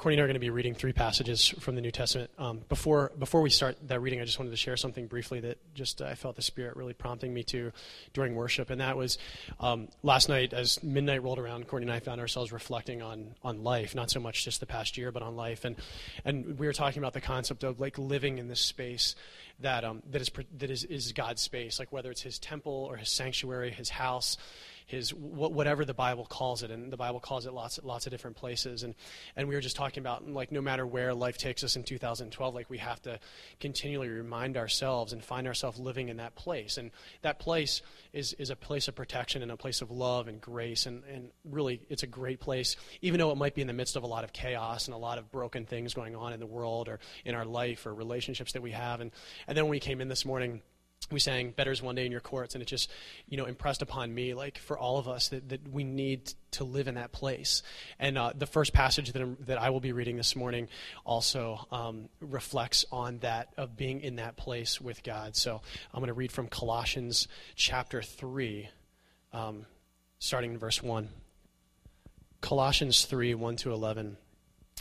Courtney and I are going to be reading three passages from the New Testament. Before we start that reading, I just wanted to share something briefly that just I felt the Spirit really prompting me to during worship, and that was last night as midnight rolled around, Courtney and I found ourselves reflecting on life, not so much just the past year, but on life, and we were talking about the concept of like living in this space that is God's space, like whether it's His temple or His sanctuary, His house, His whatever the Bible calls it, and the Bible calls it lots of different places, and we were just talking about like no matter where life takes us in 2012, like we have to continually remind ourselves and find ourselves living in that place, and that place is a place of protection and a place of love and grace, and really it's a great place, even though it might be in the midst of a lot of chaos and a lot of broken things going on in the world or in our life or relationships that we have, and then when we came in this morning, we sang "Better's One Day in Your Courts," and it just, impressed upon me, like for all of us, that we need to live in that place. And the first passage that I will be reading this morning also reflects on that of being in that place with God. So I'm going to read from Colossians chapter 3, starting in verse 1. Colossians 3, 1-11.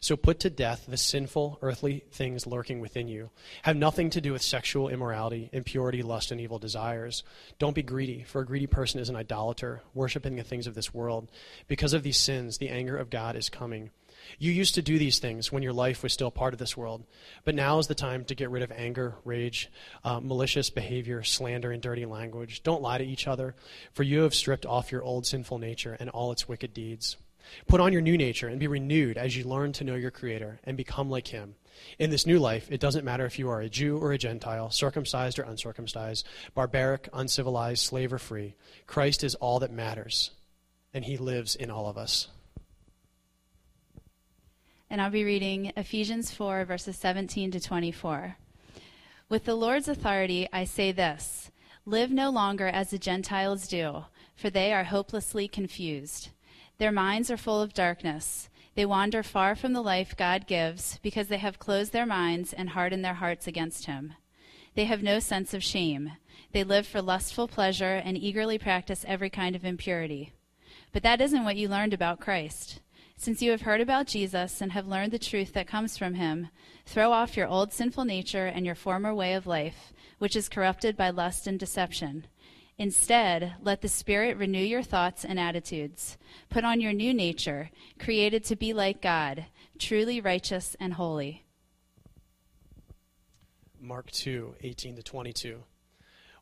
So put to death the sinful, earthly things lurking within you. Have nothing to do with sexual immorality, impurity, lust, and evil desires. Don't be greedy, for a greedy person is an idolater, worshiping the things of this world. Because of these sins, the anger of God is coming. You used to do these things when your life was still part of this world, but now is the time to get rid of anger, rage, malicious behavior, slander, and dirty language. Don't lie to each other, for you have stripped off your old sinful nature and all its wicked deeds. Put on your new nature and be renewed as you learn to know your Creator and become like Him. In this new life, it doesn't matter if you are a Jew or a Gentile, circumcised or uncircumcised, barbaric, uncivilized, slave or free. Christ is all that matters, and He lives in all of us." And I'll be reading Ephesians 4, verses 17-24. "With the Lord's authority, I say this, live no longer as the Gentiles do, for they are hopelessly confused. Their minds are full of darkness. They wander far from the life God gives because they have closed their minds and hardened their hearts against Him. They have no sense of shame. They live for lustful pleasure and eagerly practice every kind of impurity. But that isn't what you learned about Christ. Since you have heard about Jesus and have learned the truth that comes from Him, throw off your old sinful nature and your former way of life, which is corrupted by lust and deception. Instead, let the Spirit renew your thoughts and attitudes. Put on your new nature, created to be like God, truly righteous and holy." Mark 2, 18-22.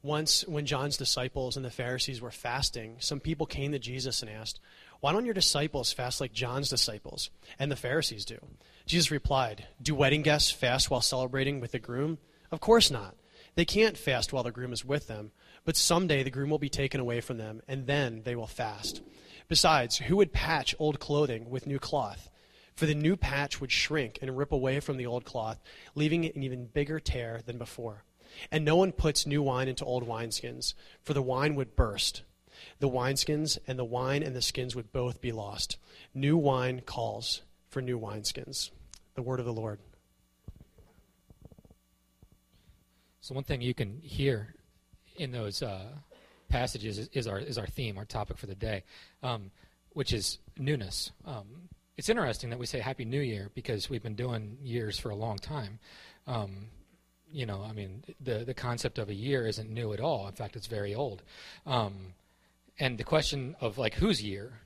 "Once, when John's disciples and the Pharisees were fasting, some people came to Jesus and asked, 'Why don't your disciples fast like John's disciples and the Pharisees do?' Jesus replied, 'Do wedding guests fast while celebrating with the groom? Of course not. They can't fast while the groom is with them. But someday the groom will be taken away from them, and then they will fast. Besides, who would patch old clothing with new cloth? For the new patch would shrink and rip away from the old cloth, leaving it an even bigger tear than before. And no one puts new wine into old wineskins, for the wine would burst. The wineskins and the wine and the skins would both be lost. New wine calls for new wineskins." The word of the Lord. So one thing you can hear in those passages is our theme, our topic for the day, which is newness. It's interesting that we say Happy New Year because we've been doing years for a long time. The concept of a year isn't new at all. In fact, it's very old. And the question of like whose year,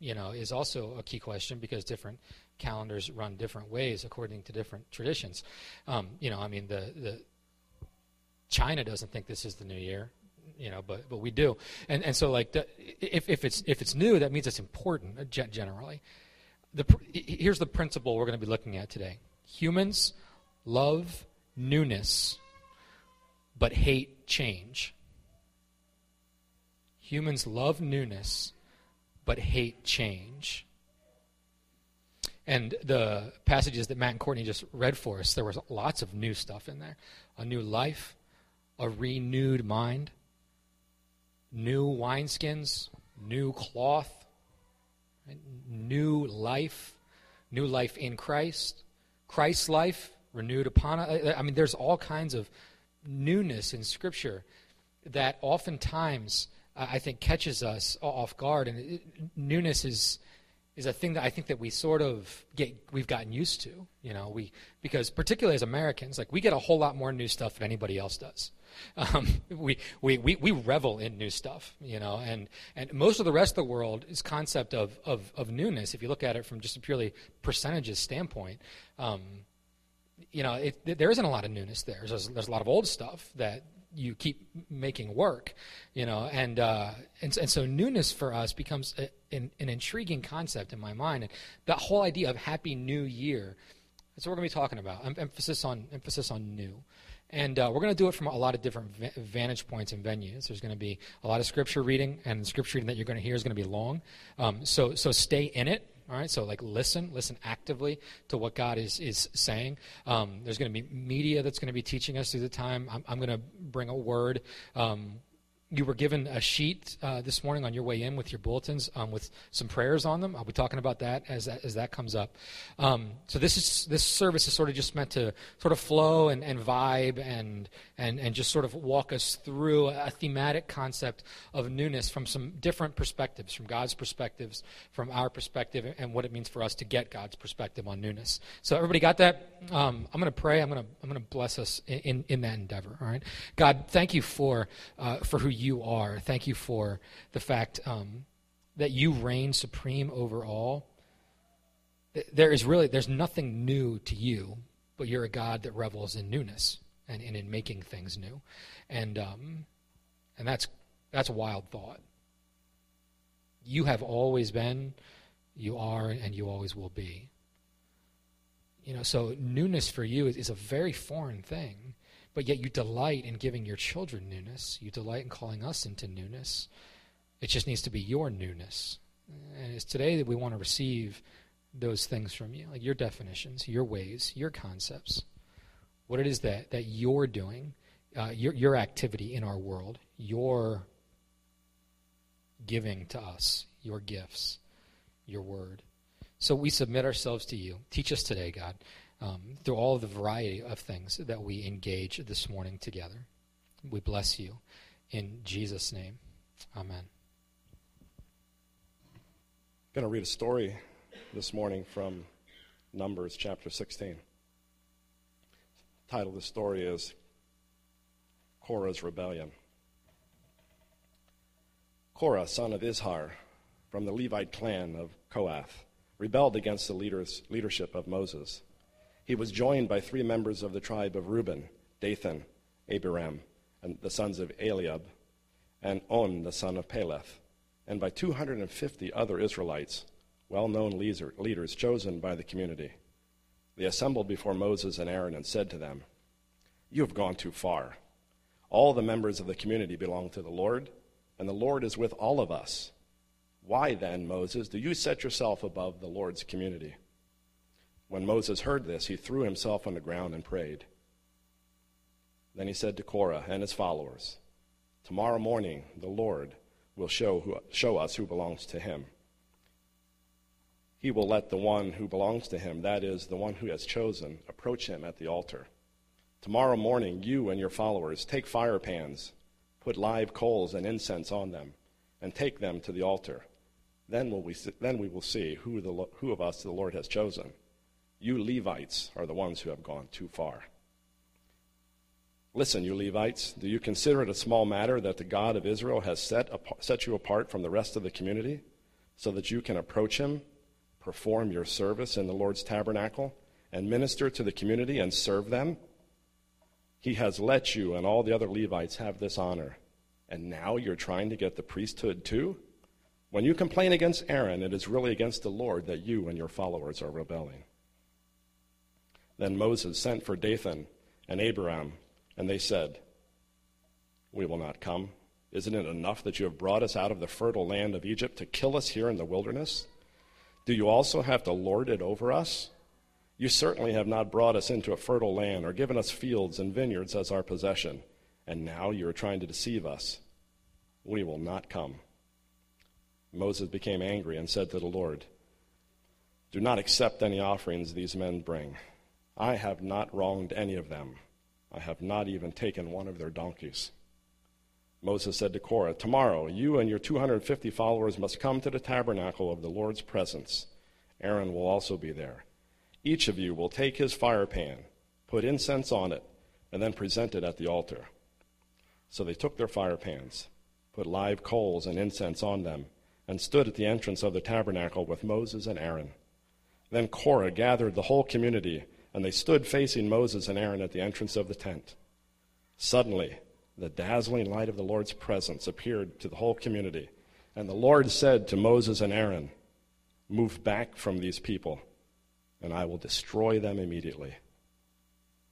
is also a key question because different calendars run different ways according to different traditions. The China doesn't think this is the new year, but we do. And so like if it's new, that means it's important generally. Here's the principle we're going to be looking at today. Humans love newness but hate change. Humans love newness but hate change. And the passages that Matt and Courtney just read for us, there was lots of new stuff in there. A new life, a renewed mind, new wineskins, new cloth, new life in Christ, Christ's life renewed upon us. I mean, there's all kinds of newness in Scripture that oftentimes I think catches us off guard. And newness is a thing that I think that we sort of we've gotten used to, you know, because particularly as Americans, like, we get a whole lot more new stuff than anybody else does. We revel in new stuff, you know, and most of the rest of the world is concept of newness. If you look at it from just a purely percentages standpoint, you know, there isn't a lot of newness there. There's a lot of old stuff that you keep making work, you know, and so newness for us becomes an intriguing concept in my mind. And that whole idea of Happy New Year, that's what we're going to be talking about. Emphasis on new. And we're going to do it from a lot of different vantage points and venues. There's going to be a lot of Scripture reading, and the Scripture reading that you're going to hear is going to be long. So stay in it. All right, so like listen actively to what God is saying. There's going to be media that's going to be teaching us through the time. I'm going to bring a word. You were given a sheet this morning on your way in with your bulletins with some prayers on them. I'll be talking about that as that comes up. So this service is sort of just meant to sort of flow and vibe and just sort of walk us through a thematic concept of newness from some different perspectives, from God's perspectives, from our perspective, and what it means for us to get God's perspective on newness. So everybody got that? I'm going to pray. I'm going to bless us in that endeavor. All right, God, thank you for who you are. Thank you for the fact that you reign supreme over all. There's nothing new to you, but you're a God that revels in newness and in making things new, and that's a wild thought. You have always been, you are, and you always will be. You know, so newness for you is a very foreign thing. But yet you delight in giving your children newness. You delight in calling us into newness. It just needs to be your newness. And it's today that we want to receive those things from you, like your definitions, your ways, your concepts, what it is that you're doing, your activity in our world, your giving to us, your gifts, your word. So we submit ourselves to you. Teach us today, God. Through all the variety of things that we engage this morning together. We bless you. In Jesus' name, amen. I'm going to read a story this morning from Numbers chapter 16. The title of the story is Korah's Rebellion. Korah, son of Izhar, from the Levite clan of Koath, rebelled against the leadership of Moses. He was joined by three members of the tribe of Reuben, Dathan, Abiram, and the sons of Eliab, and On, the son of Peleth, and by 250 other Israelites, well-known leaders chosen by the community. They assembled before Moses and Aaron and said to them, "You have gone too far. All the members of the community belong to the Lord, and the Lord is with all of us. Why then, Moses, do you set yourself above the Lord's community?" When Moses heard this, he threw himself on the ground and prayed. Then he said to Korah and his followers, "Tomorrow morning the Lord will show us who belongs to him. He will let the one who belongs to him, that is, the one who has chosen, approach him at the altar. Tomorrow morning you and your followers take fire pans, put live coals and incense on them, and take them to the altar. Then we will see who of us the Lord has chosen. You Levites are the ones who have gone too far. Listen, you Levites, do you consider it a small matter that the God of Israel has set you apart from the rest of the community so that you can approach him, perform your service in the Lord's tabernacle, and minister to the community and serve them? He has let you and all the other Levites have this honor, and now you're trying to get the priesthood too? When you complain against Aaron, it is really against the Lord that you and your followers are rebelling." Then Moses sent for Dathan and Abiram, and they said, "We will not come. Isn't it enough that you have brought us out of the fertile land of Egypt to kill us here in the wilderness? Do you also have to lord it over us? You certainly have not brought us into a fertile land or given us fields and vineyards as our possession, and now you are trying to deceive us. We will not come." Moses became angry and said to the Lord, "Do not accept any offerings these men bring. I have not wronged any of them. I have not even taken one of their donkeys." Moses said to Korah, "Tomorrow you and your 250 followers must come to the tabernacle of the Lord's presence. Aaron will also be there. Each of you will take his fire pan, put incense on it, and then present it at the altar." So they took their fire pans, put live coals and incense on them, and stood at the entrance of the tabernacle with Moses and Aaron. Then Korah gathered the whole community, and they stood facing Moses and Aaron at the entrance of the tent. Suddenly, the dazzling light of the Lord's presence appeared to the whole community, and the Lord said to Moses and Aaron, "Move back from these people, and I will destroy them immediately."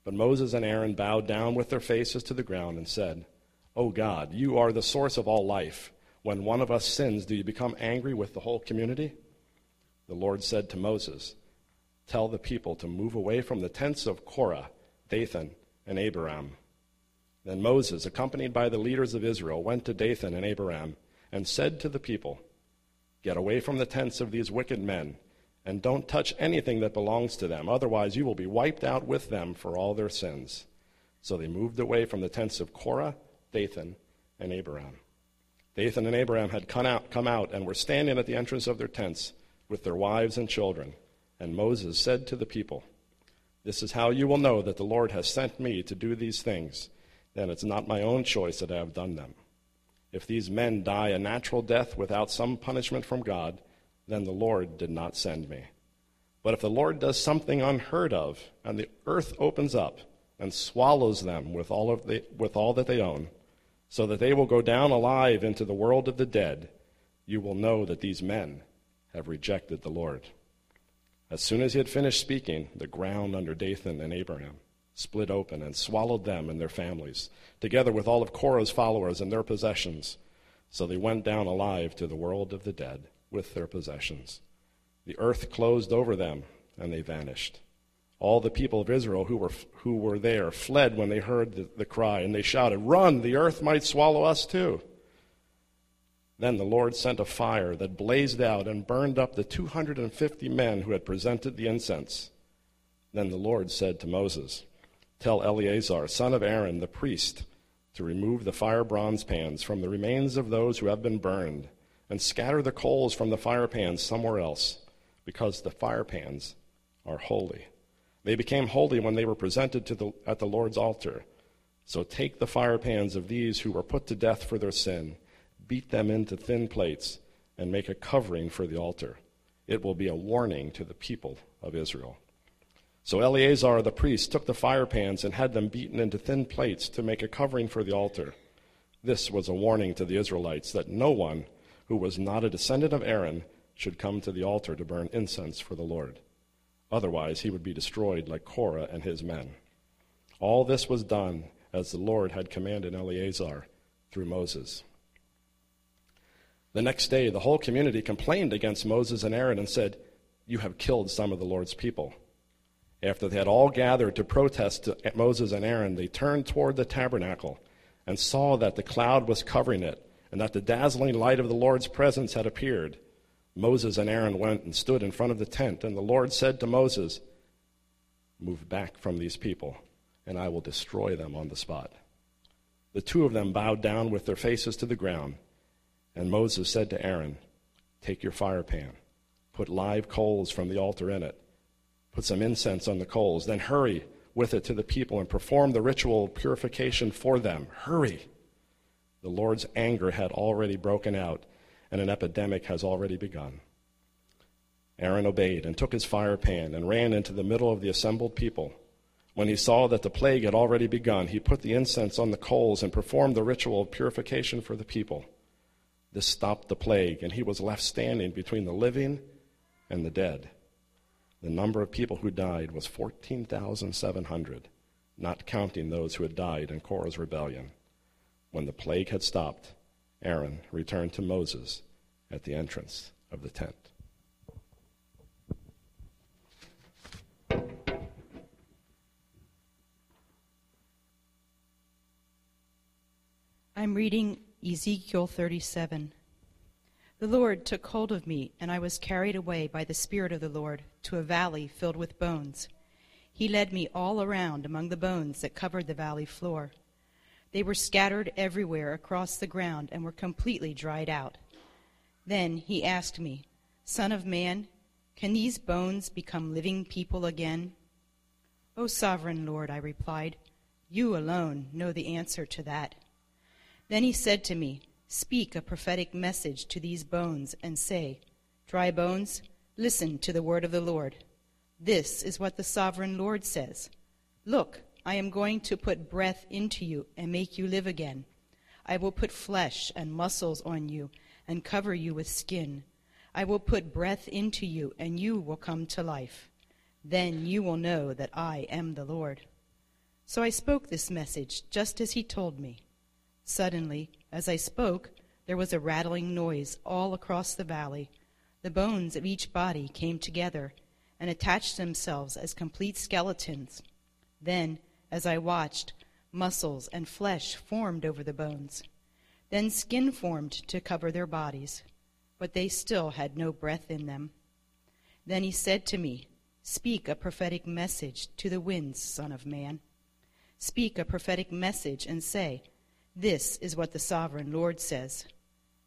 But Moses and Aaron bowed down with their faces to the ground and said, "O God, you are the source of all life. When one of us sins, do you become angry with the whole community?" The Lord said to Moses, "Tell the people to move away from the tents of Korah, Dathan, and Abiram." Then Moses, accompanied by the leaders of Israel, went to Dathan and Abiram and said to the people, "Get away from the tents of these wicked men, and don't touch anything that belongs to them, otherwise you will be wiped out with them for all their sins." So they moved away from the tents of Korah, Dathan, and Abiram. Dathan and Abiram had come out and were standing at the entrance of their tents with their wives and children. And Moses said to the people, "This is how you will know that the Lord has sent me to do these things. Then it's not my own choice that I have done them. If these men die a natural death without some punishment from God, then the Lord did not send me. But if the Lord does something unheard of, and the earth opens up and swallows them with all that they own, so that they will go down alive into the world of the dead, you will know that these men have rejected the Lord." As soon as he had finished speaking, the ground under Dathan and Abiram split open and swallowed them and their families, together with all of Korah's followers and their possessions. So they went down alive to the world of the dead with their possessions. The earth closed over them, and they vanished. All the people of Israel who were there fled when they heard the cry, and they shouted, "Run, the earth might swallow us too." Then the Lord sent a fire that blazed out and burned up the 250 men who had presented the incense. Then the Lord said to Moses, "Tell Eleazar, son of Aaron, the priest, to remove the fire bronze pans from the remains of those who have been burned, and scatter the coals from the fire pans somewhere else, because the fire pans are holy. They became holy when they were presented at the Lord's altar. So take the fire pans of these who were put to death for their sin, beat them into thin plates, and make a covering for the altar. It will be a warning to the people of Israel." So Eleazar the priest took the fire pans and had them beaten into thin plates to make a covering for the altar. This was a warning to the Israelites that no one who was not a descendant of Aaron should come to the altar to burn incense for the Lord. Otherwise he would be destroyed like Korah and his men. All this was done as the Lord had commanded Eleazar through Moses. The next day, the whole community complained against Moses and Aaron and said, "You have killed some of the Lord's people." After they had all gathered to protest to Moses and Aaron, they turned toward the tabernacle and saw that the cloud was covering it and that the dazzling light of the Lord's presence had appeared. Moses and Aaron went and stood in front of the tent, and the Lord said to Moses, "Move back from these people, and I will destroy them on the spot." The two of them bowed down with their faces to the ground. And Moses said to Aaron, "Take your fire pan, put live coals from the altar in it, put some incense on the coals, then hurry with it to the people and perform the ritual of purification for them. Hurry!" The Lord's anger had already broken out, and an epidemic has already begun. Aaron obeyed and took his fire pan and ran into the middle of the assembled people. When he saw that the plague had already begun, he put the incense on the coals and performed the ritual of purification for the people. This stopped the plague, and he was left standing between the living and the dead. The number of people who died was 14,700, not counting those who had died in Korah's rebellion. When the plague had stopped, Aaron returned to Moses at the entrance of the tent. I'm reading Ezekiel 37. The Lord took hold of me, and I was carried away by the Spirit of the Lord to a valley filled with bones. He led me all around among the bones that covered the valley floor. They were scattered everywhere across the ground and were completely dried out. Then he asked me, Son of man, can these bones become living people again? O sovereign Lord, I replied, you alone know the answer to that. Then he said to me, Speak a prophetic message to these bones and say, Dry bones, listen to the word of the Lord. This is what the sovereign Lord says. Look, I am going to put breath into you and make you live again. I will put flesh and muscles on you and cover you with skin. I will put breath into you, and you will come to life. Then you will know that I am the Lord. So I spoke this message just as he told me. Suddenly, as I spoke, there was a rattling noise all across the valley. The bones of each body came together and attached themselves as complete skeletons. Then, as I watched, muscles and flesh formed over the bones. Then skin formed to cover their bodies, but they still had no breath in them. Then he said to me, Speak a prophetic message to the winds, Son of Man. Speak a prophetic message and say, This is what the sovereign Lord says.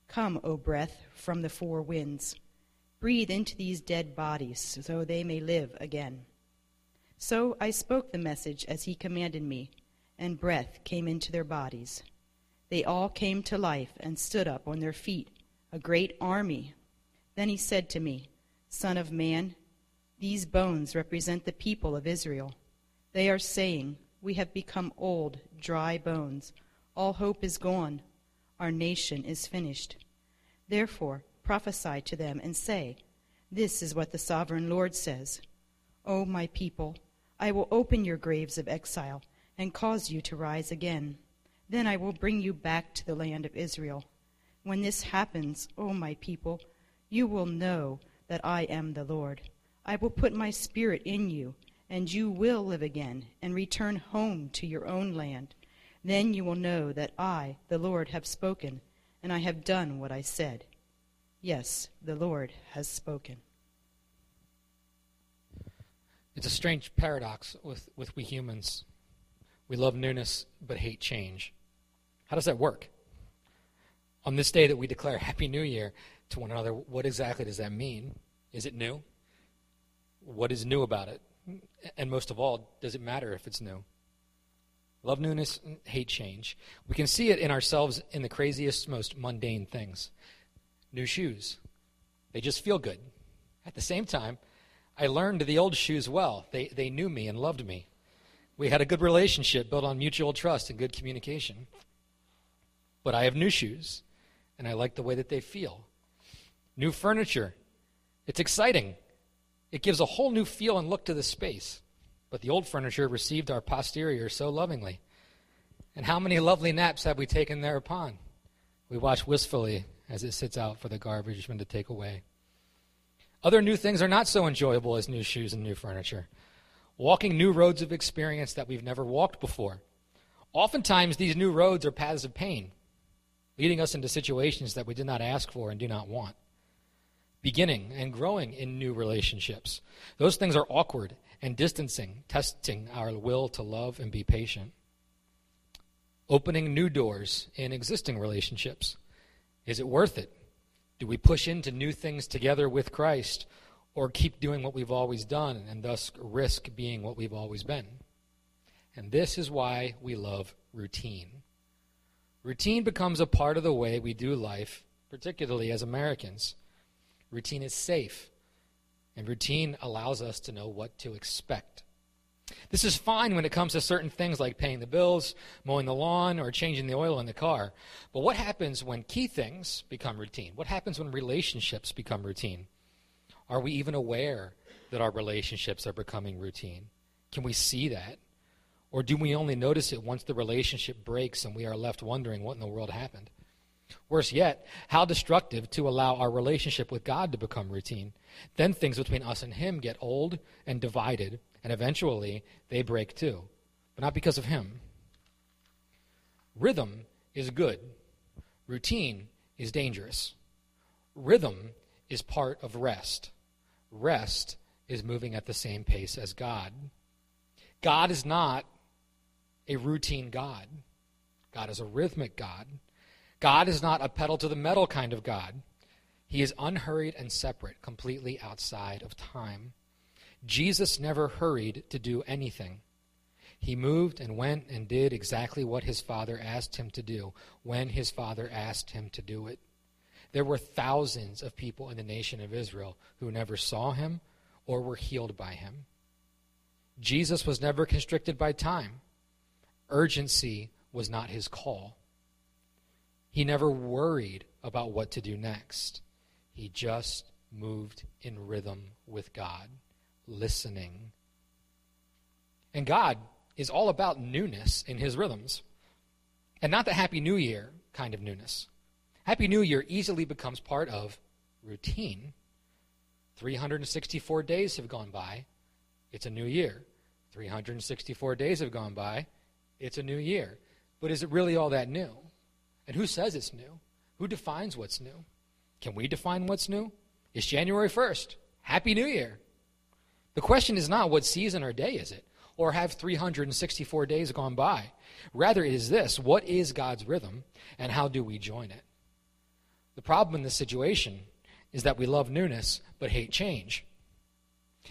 Come, O breath, from the four winds. Breathe into these dead bodies, so they may live again. So I spoke the message as he commanded me, and breath came into their bodies. They all came to life and stood up on their feet, a great army. Then he said to me, Son of man, these bones represent the people of Israel. They are saying, We have become old, dry bones. All hope is gone. Our nation is finished. Therefore, prophesy to them and say, This is what the sovereign Lord says. O my people, I will open your graves of exile and cause you to rise again. Then I will bring you back to the land of Israel. When this happens, O my people, you will know that I am the Lord. I will put my spirit in you, and you will live again and return home to your own land. Then you will know that I, the Lord, have spoken, and I have done what I said. Yes, the Lord has spoken. It's a strange paradox with we humans. We love newness but hate change. How does that work? On this day that we declare Happy New Year to one another, what exactly does that mean? Is it new? What is new about it? And most of all, does it matter if it's new? Love newness, hate change. We can see it in ourselves in the craziest, most mundane things. New shoes. They just feel good. At the same time, I learned the old shoes well. They knew me and loved me. We had a good relationship built on mutual trust and good communication. But I have new shoes, and I like the way that they feel. New furniture. It's exciting. It gives a whole new feel and look to the space. But the old furniture received our posterior so lovingly. And how many lovely naps have we taken thereupon? We watch wistfully as it sits out for the garbage men to take away. Other new things are not so enjoyable as new shoes and new furniture. Walking new roads of experience that we've never walked before. Oftentimes these new roads are paths of pain, leading us into situations that we did not ask for and do not want. Beginning and growing in new relationships. Those things are awkward and distancing, testing our will to love and be patient. Opening new doors in existing relationships. Is it worth it? Do we push into new things together with Christ, or keep doing what we've always done and thus risk being what we've always been? And this is why we love routine. Routine becomes a part of the way we do life, particularly as Americans. Routine is safe, and routine allows us to know what to expect. This is fine when it comes to certain things like paying the bills, mowing the lawn, or changing the oil in the car. But what happens when key things become routine? What happens when relationships become routine? Are we even aware that our relationships are becoming routine? Can we see that? Or do we only notice it once the relationship breaks and we are left wondering what in the world happened? Worse yet, how destructive to allow our relationship with God to become routine. Then things between us and him get old and divided, and eventually they break too, but not because of him. Rhythm is good. Routine is dangerous. Rhythm is part of rest. Rest is moving at the same pace as God. God is not a routine God. God is a rhythmic God. God is not a pedal to the metal kind of God. He is unhurried and separate, completely outside of time. Jesus never hurried to do anything. He moved and went and did exactly what his Father asked him to do when his Father asked him to do it. There were thousands of people in the nation of Israel who never saw him or were healed by him. Jesus was never constricted by time. Urgency was not his call. He never worried about what to do next. He just moved in rhythm with God, listening. And God is all about newness in his rhythms, and not the Happy New Year kind of newness. Happy New Year easily becomes part of routine. 364 days have gone by. It's a new year. 364 days have gone by. It's a new year. But is it really all that new? And who says it's new? Who defines what's new? Can we define what's new? It's January 1st. Happy New Year. The question is not what season or day is it, or have 364 days gone by. Rather, it is this: what is God's rhythm, and how do we join it? The problem in this situation is that we love newness but hate change.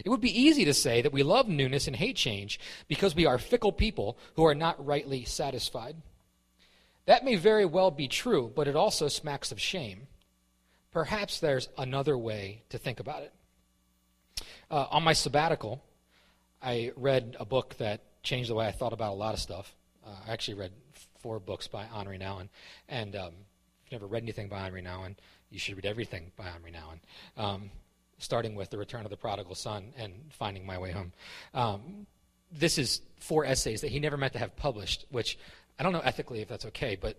It would be easy to say that we love newness and hate change because we are fickle people who are not rightly satisfied. That may very well be true, but it also smacks of shame. Perhaps there's another way to think about it. On my sabbatical, I read a book that changed the way I thought about a lot of stuff. I actually read 4 books by Henri Nouwen. And if you've never read anything by Henri Nouwen, you should read everything by Henri Nouwen, starting with The Return of the Prodigal Son and Finding My Way Home. This is 4 essays that he never meant to have published, which I don't know ethically if that's okay, but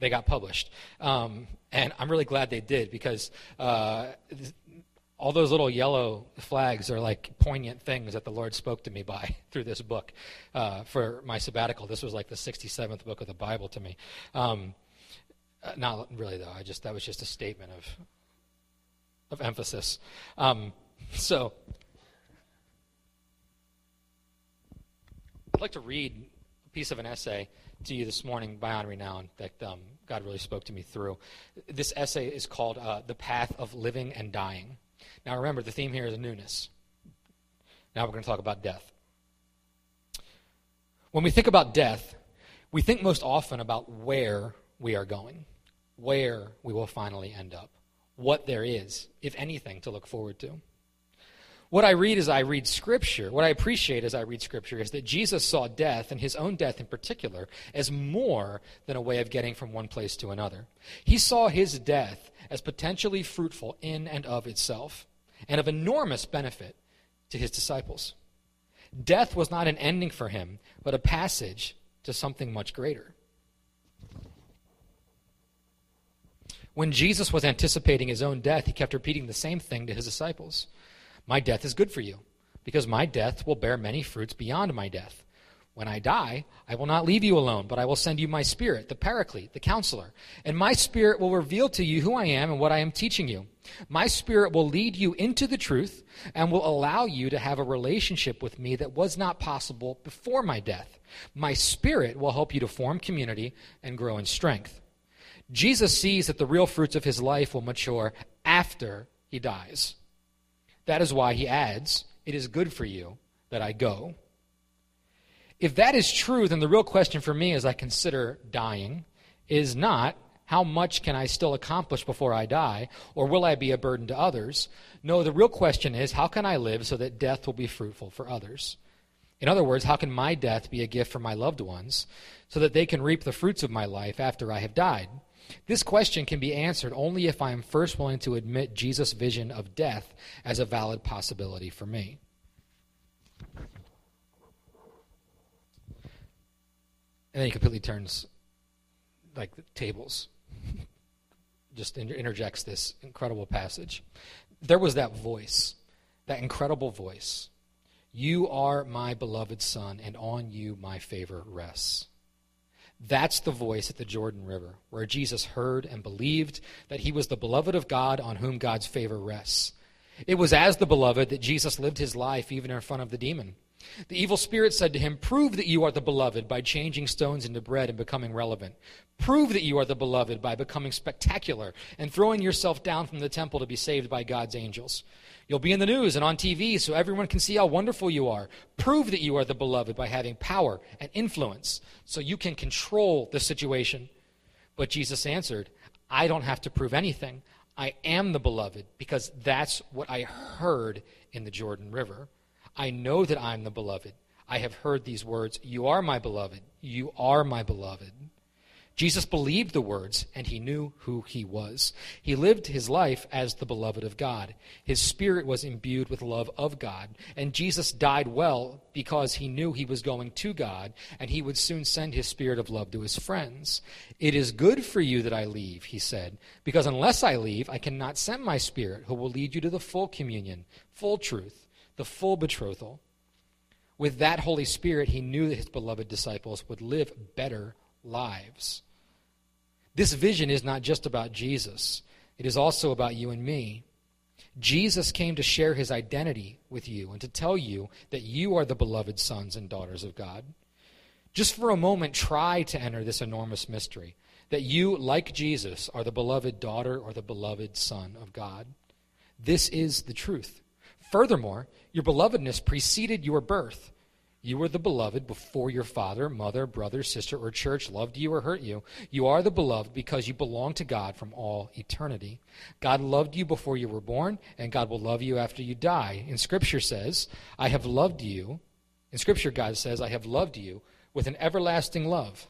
they got published. And I'm really glad they did, because all those little yellow flags are like poignant things that the Lord spoke to me by through this book for my sabbatical. This was like the 67th book of the Bible to me. Not really, though. That was just a statement of emphasis. So I'd like to read a piece of an essay to you this morning by Henri Nouwen that God really spoke to me through. This essay is called The Path of Living and Dying. Now remember, the theme here is newness. Now we're going to talk about death. When we think about death, we think most often about where we are going, where we will finally end up, what there is, if anything, to look forward to. What I read as I read Scripture, what I appreciate as I read Scripture, is that Jesus saw death, and his own death in particular, as more than a way of getting from one place to another. He saw his death as potentially fruitful in and of itself, and of enormous benefit to his disciples. Death was not an ending for him, but a passage to something much greater. When Jesus was anticipating his own death, he kept repeating the same thing to his disciples. My death is good for you, because my death will bear many fruits beyond my death. When I die, I will not leave you alone, but I will send you my Spirit, the Paraclete, the Counselor. And my Spirit will reveal to you who I am and what I am teaching you. My Spirit will lead you into the truth and will allow you to have a relationship with me that was not possible before my death. My Spirit will help you to form community and grow in strength. Jesus sees that the real fruits of his life will mature after he dies. That is why he adds, it is good for you that I go. If that is true, then the real question for me as I consider dying is not how much can I still accomplish before I die, or will I be a burden to others? No, the real question is how can I live so that death will be fruitful for others? In other words, how can my death be a gift for my loved ones so that they can reap the fruits of my life after I have died? This question can be answered only if I am first willing to admit Jesus' vision of death as a valid possibility for me. And then he completely turns like the tables, just interjects this incredible passage. There was that voice, that incredible voice. You are my beloved son, and on you my favor rests. That's the voice at the Jordan River, where Jesus heard and believed that he was the beloved of God on whom God's favor rests. It was as the beloved that Jesus lived his life even in front of the demon. The evil spirit said to him, "Prove that you are the beloved by changing stones into bread and becoming relevant. Prove that you are the beloved by becoming spectacular and throwing yourself down from the temple to be saved by God's angels. You'll be in the news and on TV so everyone can see how wonderful you are. Prove that you are the beloved by having power and influence so you can control the situation." But Jesus answered, "I don't have to prove anything. I am the beloved because that's what I heard in the Jordan River. I know that I'm the beloved. I have heard these words, 'You are my beloved. You are my beloved.'" Jesus believed the words, and he knew who he was. He lived his life as the beloved of God. His spirit was imbued with love of God, and Jesus died well because he knew he was going to God, and he would soon send his spirit of love to his friends. "It is good for you that I leave," he said, "because unless I leave, I cannot send my spirit, who will lead you to the full communion, full truth, the full betrothal." With that Holy Spirit, he knew that his beloved disciples would live better lives. This vision is not just about Jesus. It is also about you and me. Jesus came to share his identity with you and to tell you that you are the beloved sons and daughters of God. Just for a moment, try to enter this enormous mystery, that you, like Jesus, are the beloved daughter or the beloved son of God. This is the truth. Furthermore, your belovedness preceded your birth. You were the beloved before your father, mother, brother, sister, or church loved you or hurt you. You are the beloved because you belong to God from all eternity. God loved you before you were born, and God will love you after you die. In Scripture says, "I have loved you." In Scripture, God says, "I have loved you with an everlasting love."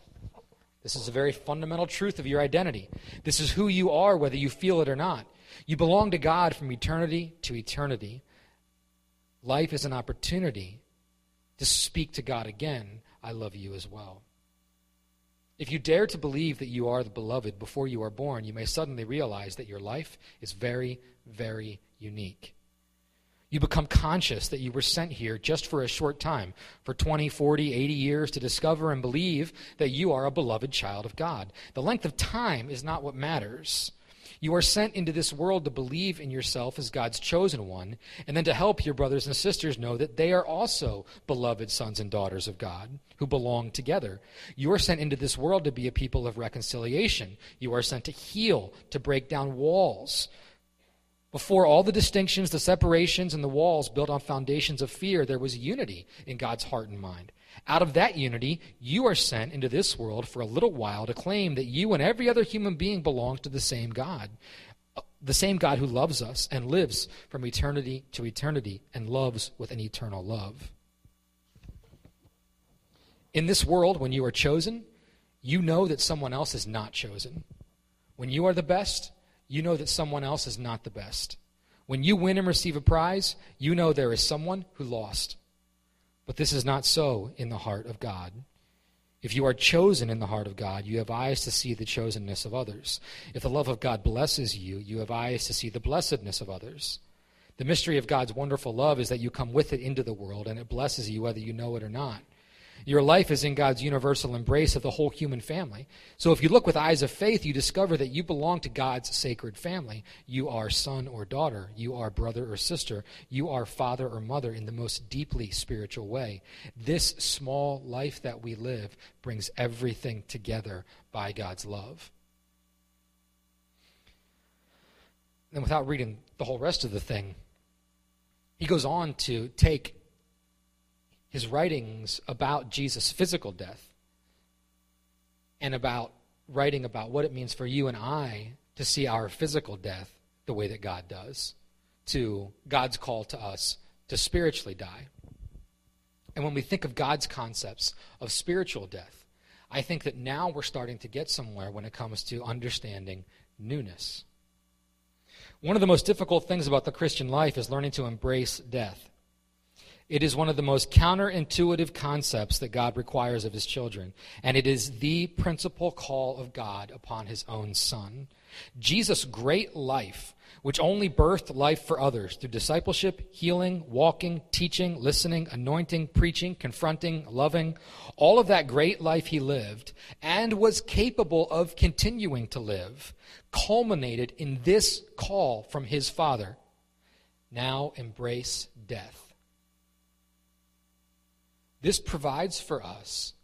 This is a very fundamental truth of your identity. This is who you are, whether you feel it or not. You belong to God from eternity to eternity. Life is an opportunity to speak to God again, "I love you as well." If you dare to believe that you are the beloved before you are born, you may suddenly realize that your life is very, very unique. You become conscious that you were sent here just for a short time, for 20, 40, 80 years, to discover and believe that you are a beloved child of God. The length of time is not what matters. You are sent into this world to believe in yourself as God's chosen one, and then to help your brothers and sisters know that they are also beloved sons and daughters of God who belong together. You are sent into this world to be a people of reconciliation. You are sent to heal, to break down walls. Before all the distinctions, the separations, and the walls built on foundations of fear, there was unity in God's heart and mind. Out of that unity, you are sent into this world for a little while to claim that you and every other human being belongs to the same God who loves us and lives from eternity to eternity and loves with an eternal love. In this world, when you are chosen, you know that someone else is not chosen. When you are the best, you know that someone else is not the best. When you win and receive a prize, you know there is someone who lost. But this is not so in the heart of God. If you are chosen in the heart of God, you have eyes to see the chosenness of others. If the love of God blesses you, you have eyes to see the blessedness of others. The mystery of God's wonderful love is that you come with it into the world, and it blesses you whether you know it or not. Your life is in God's universal embrace of the whole human family. So if you look with eyes of faith, you discover that you belong to God's sacred family. You are son or daughter. You are brother or sister. You are father or mother in the most deeply spiritual way. This small life that we live brings everything together by God's love. And without reading the whole rest of the thing, he goes on to take his writings about Jesus' physical death and about writing about what it means for you and I to see our physical death the way that God does, to God's call to us to spiritually die. And when we think of God's concepts of spiritual death, I think that now we're starting to get somewhere when it comes to understanding newness. One of the most difficult things about the Christian life is learning to embrace death. It is one of the most counterintuitive concepts that God requires of his children, and it is the principal call of God upon his own Son. Jesus' great life, which only birthed life for others through discipleship, healing, walking, teaching, listening, anointing, preaching, confronting, loving, all of that great life he lived and was capable of continuing to live, culminated in this call from his Father, now embrace death. This provides for us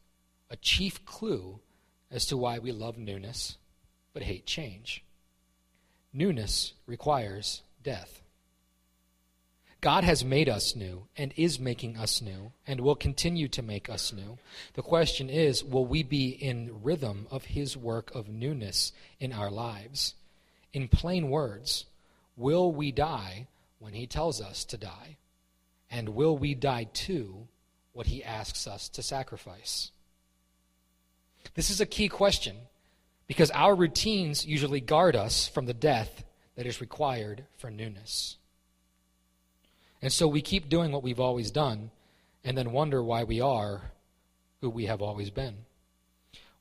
a chief clue as to why we love newness but hate change. Newness requires death. God has made us new and is making us new and will continue to make us new. The question is, will we be in rhythm of his work of newness in our lives? In plain words, will we die when he tells us to die? And will we die to what he asks us to sacrifice? This is a key question because our routines usually guard us from the death that is required for newness. And so we keep doing what we've always done and then wonder why we are who we have always been,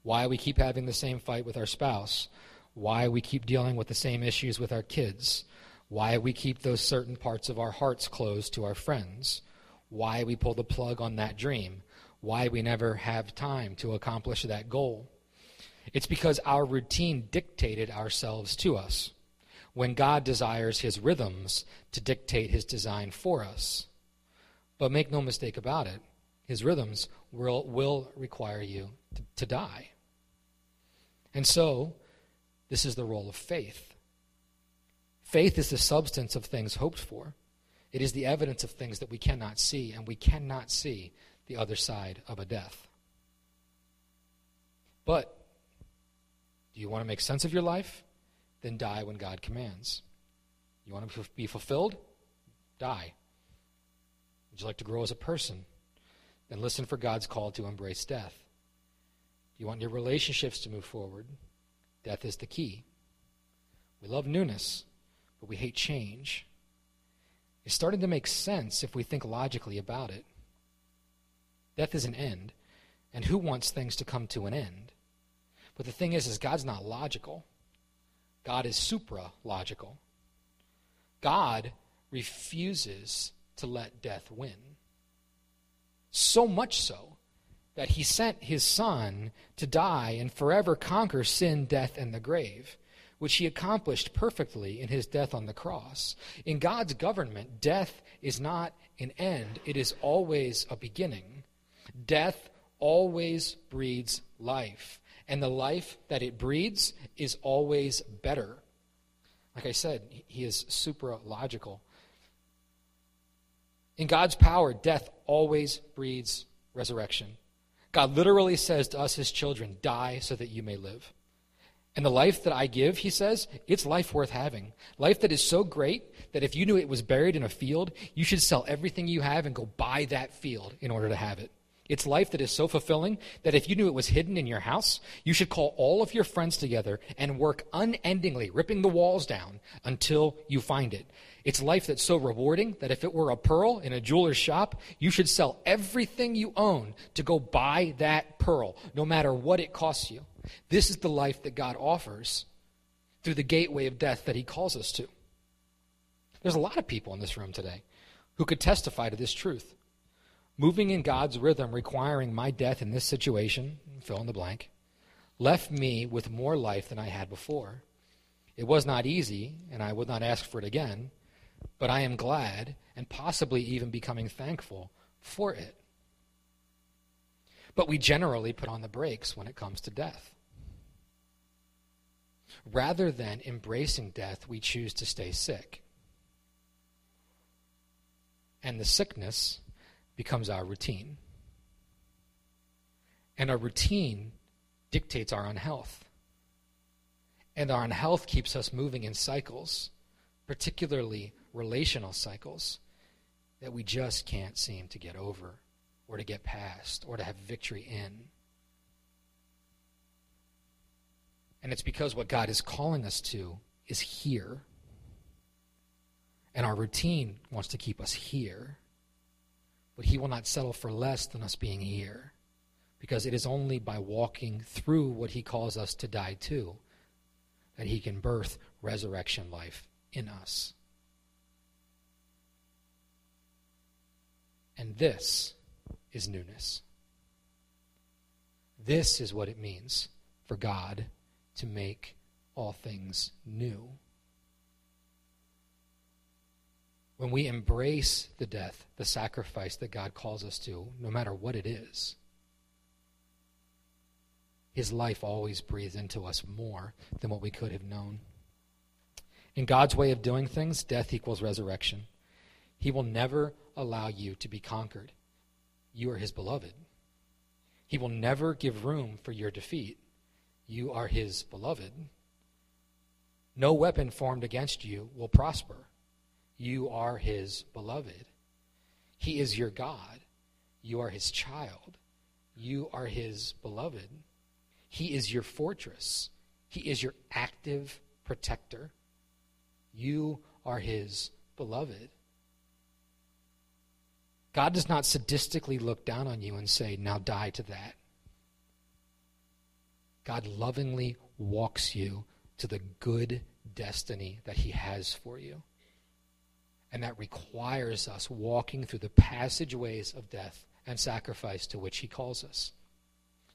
why we keep having the same fight with our spouse, why we keep dealing with the same issues with our kids, why we keep those certain parts of our hearts closed to our friends, why we pull the plug on that dream, why we never have time to accomplish that goal. It's because our routine dictated ourselves to us, when God desires his rhythms to dictate his design for us. But make no mistake about it, his rhythms will require you to die. And so, this is the role of faith. Faith is the substance of things hoped for. It is the evidence of things that we cannot see, and we cannot see the other side of a death. But do you want to make sense of your life? Then die when God commands. You want to be fulfilled? Die. Would you like to grow as a person? Then listen for God's call to embrace death. Do you want your relationships to move forward? Death is the key. We love newness, but we hate change. It's starting to make sense if we think logically about it. Death is an end, and who wants things to come to an end? But the thing is God's not logical. God is supra-logical. God refuses to let death win. So much so that he sent his Son to die and forever conquer sin, death, and the grave, which he accomplished perfectly in his death on the cross. In God's government, death is not an end. It is always a beginning. Death always breeds life, and the life that it breeds is always better. Like I said, he is supra-logical. In God's power, death always breeds resurrection. God literally says to us, his children, die so that you may live. And the life that I give, he says, it's life worth having. Life that is so great that if you knew it was buried in a field, you should sell everything you have and go buy that field in order to have it. It's life that is so fulfilling that if you knew it was hidden in your house, you should call all of your friends together and work unendingly, ripping the walls down until you find it. It's life that's so rewarding that if it were a pearl in a jeweler's shop, you should sell everything you own to go buy that pearl, no matter what it costs you. This is the life that God offers through the gateway of death that he calls us to. There's a lot of people in this room today who could testify to this truth. Moving in God's rhythm, requiring my death in this situation, fill in the blank, left me with more life than I had before. It was not easy, and I would not ask for it again, but I am glad and possibly even becoming thankful for it. But we generally put on the brakes when it comes to death. Rather than embracing death, we choose to stay sick. And the sickness becomes our routine. And our routine dictates our unhealth. And our unhealth keeps us moving in cycles, particularly relational cycles, that we just can't seem to get over, or to get past, or to have victory in. And it's because what God is calling us to is here. And our routine wants to keep us here. But he will not settle for less than us being here, because it is only by walking through what he calls us to die to that he can birth resurrection life in us. And this is newness. This is what it means for God to make all things new. When we embrace the death, the sacrifice that God calls us to, no matter what it is, his life always breathes into us more than what we could have known. In God's way of doing things, death equals resurrection. He will never allow you to be conquered. You are his beloved. He will never give room for your defeat. You are his beloved. No weapon formed against you will prosper. You are his beloved. He is your God. You are his child. You are his beloved. He is your fortress. He is your active protector. You are his beloved. God does not sadistically look down on you and say, now die to that. God lovingly walks you to the good destiny that he has for you. And that requires us walking through the passageways of death and sacrifice to which he calls us,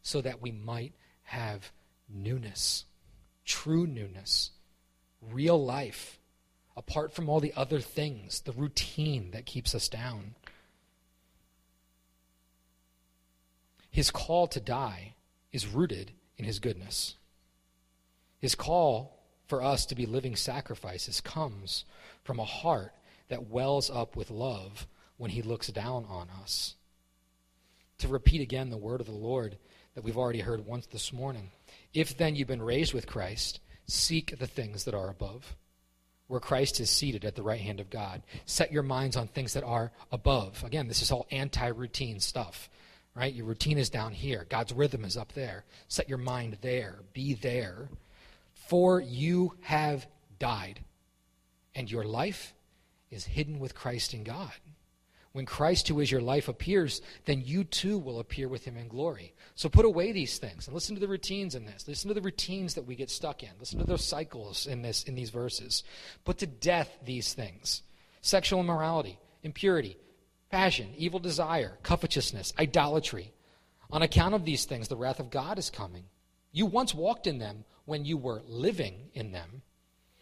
so that we might have newness, true newness, real life, apart from all the other things, the routine that keeps us down. His call to die is rooted in his goodness. His call for us to be living sacrifices comes from a heart that wells up with love when he looks down on us. To repeat again the word of the Lord that we've already heard once this morning, if then you've been raised with Christ, seek the things that are above, where Christ is seated at the right hand of God. Set your minds on things that are above. Again, this is all anti-routine stuff, right? Your routine is down here. God's rhythm is up there. Set your mind there. Be there. For you have died, and your life is hidden with Christ in God. When Christ, who is your life, appears, then you too will appear with him in glory. So put away these things and listen to the routines in this. Listen to the routines that we get stuck in. Listen to those cycles in these verses. Put to death these things: sexual immorality, impurity, passion, evil desire, covetousness, idolatry. On account of these things, the wrath of God is coming. You once walked in them when you were living in them,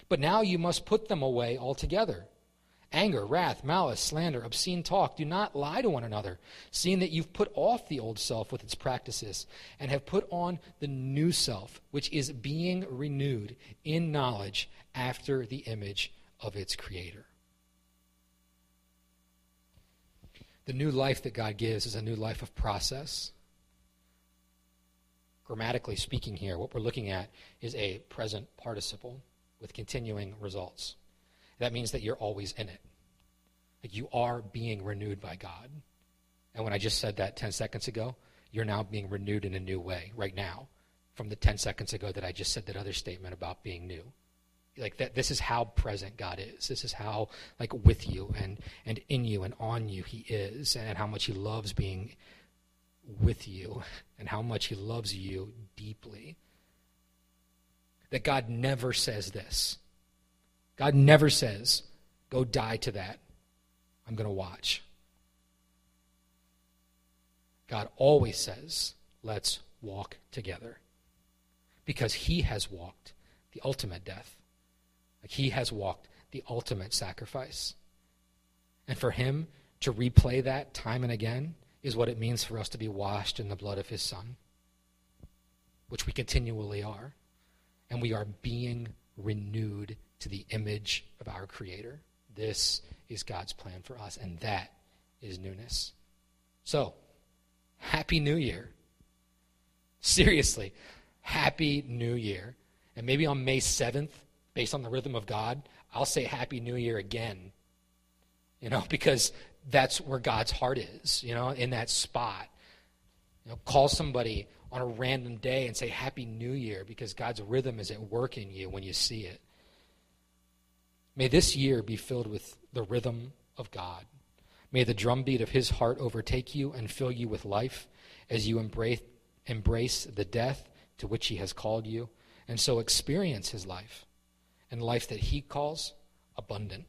but now you must put them away altogether. Anger, wrath, malice, slander, obscene talk. Do not lie to one another, seeing that you've put off the old self with its practices and have put on the new self, which is being renewed in knowledge after the image of its creator. The new life that God gives is a new life of process. Grammatically speaking here, what we're looking at is a present participle with continuing results. That means that you're always in it. Like, you are being renewed by God. And when I just said that 10 seconds ago, you're now being renewed in a new way right now from the 10 seconds ago that I just said that other statement about being new. Like, that, this is how present God is. This is how, like, with you and in you and on you he is, and how much he loves being with you and how much he loves you deeply. That God never says this. God never says, go die to that. I'm going to watch. God always says, let's walk together. Because he has walked the ultimate death. Like, he has walked the ultimate sacrifice. And for him to replay that time and again is what it means for us to be washed in the blood of his Son, which we continually are. And we are being renewed to the image of our Creator. This is God's plan for us, and that is newness. So, Happy New Year. Seriously, Happy New Year. And maybe on May 7th, based on the rhythm of God, I'll say Happy New Year again, because that's where God's heart is, in that spot. Call somebody on a random day and say Happy New Year, because God's rhythm is at work in you when you see it. May this year be filled with the rhythm of God. May the drumbeat of his heart overtake you and fill you with life as you embrace the death to which he has called you, and so experience his life and life that he calls abundant.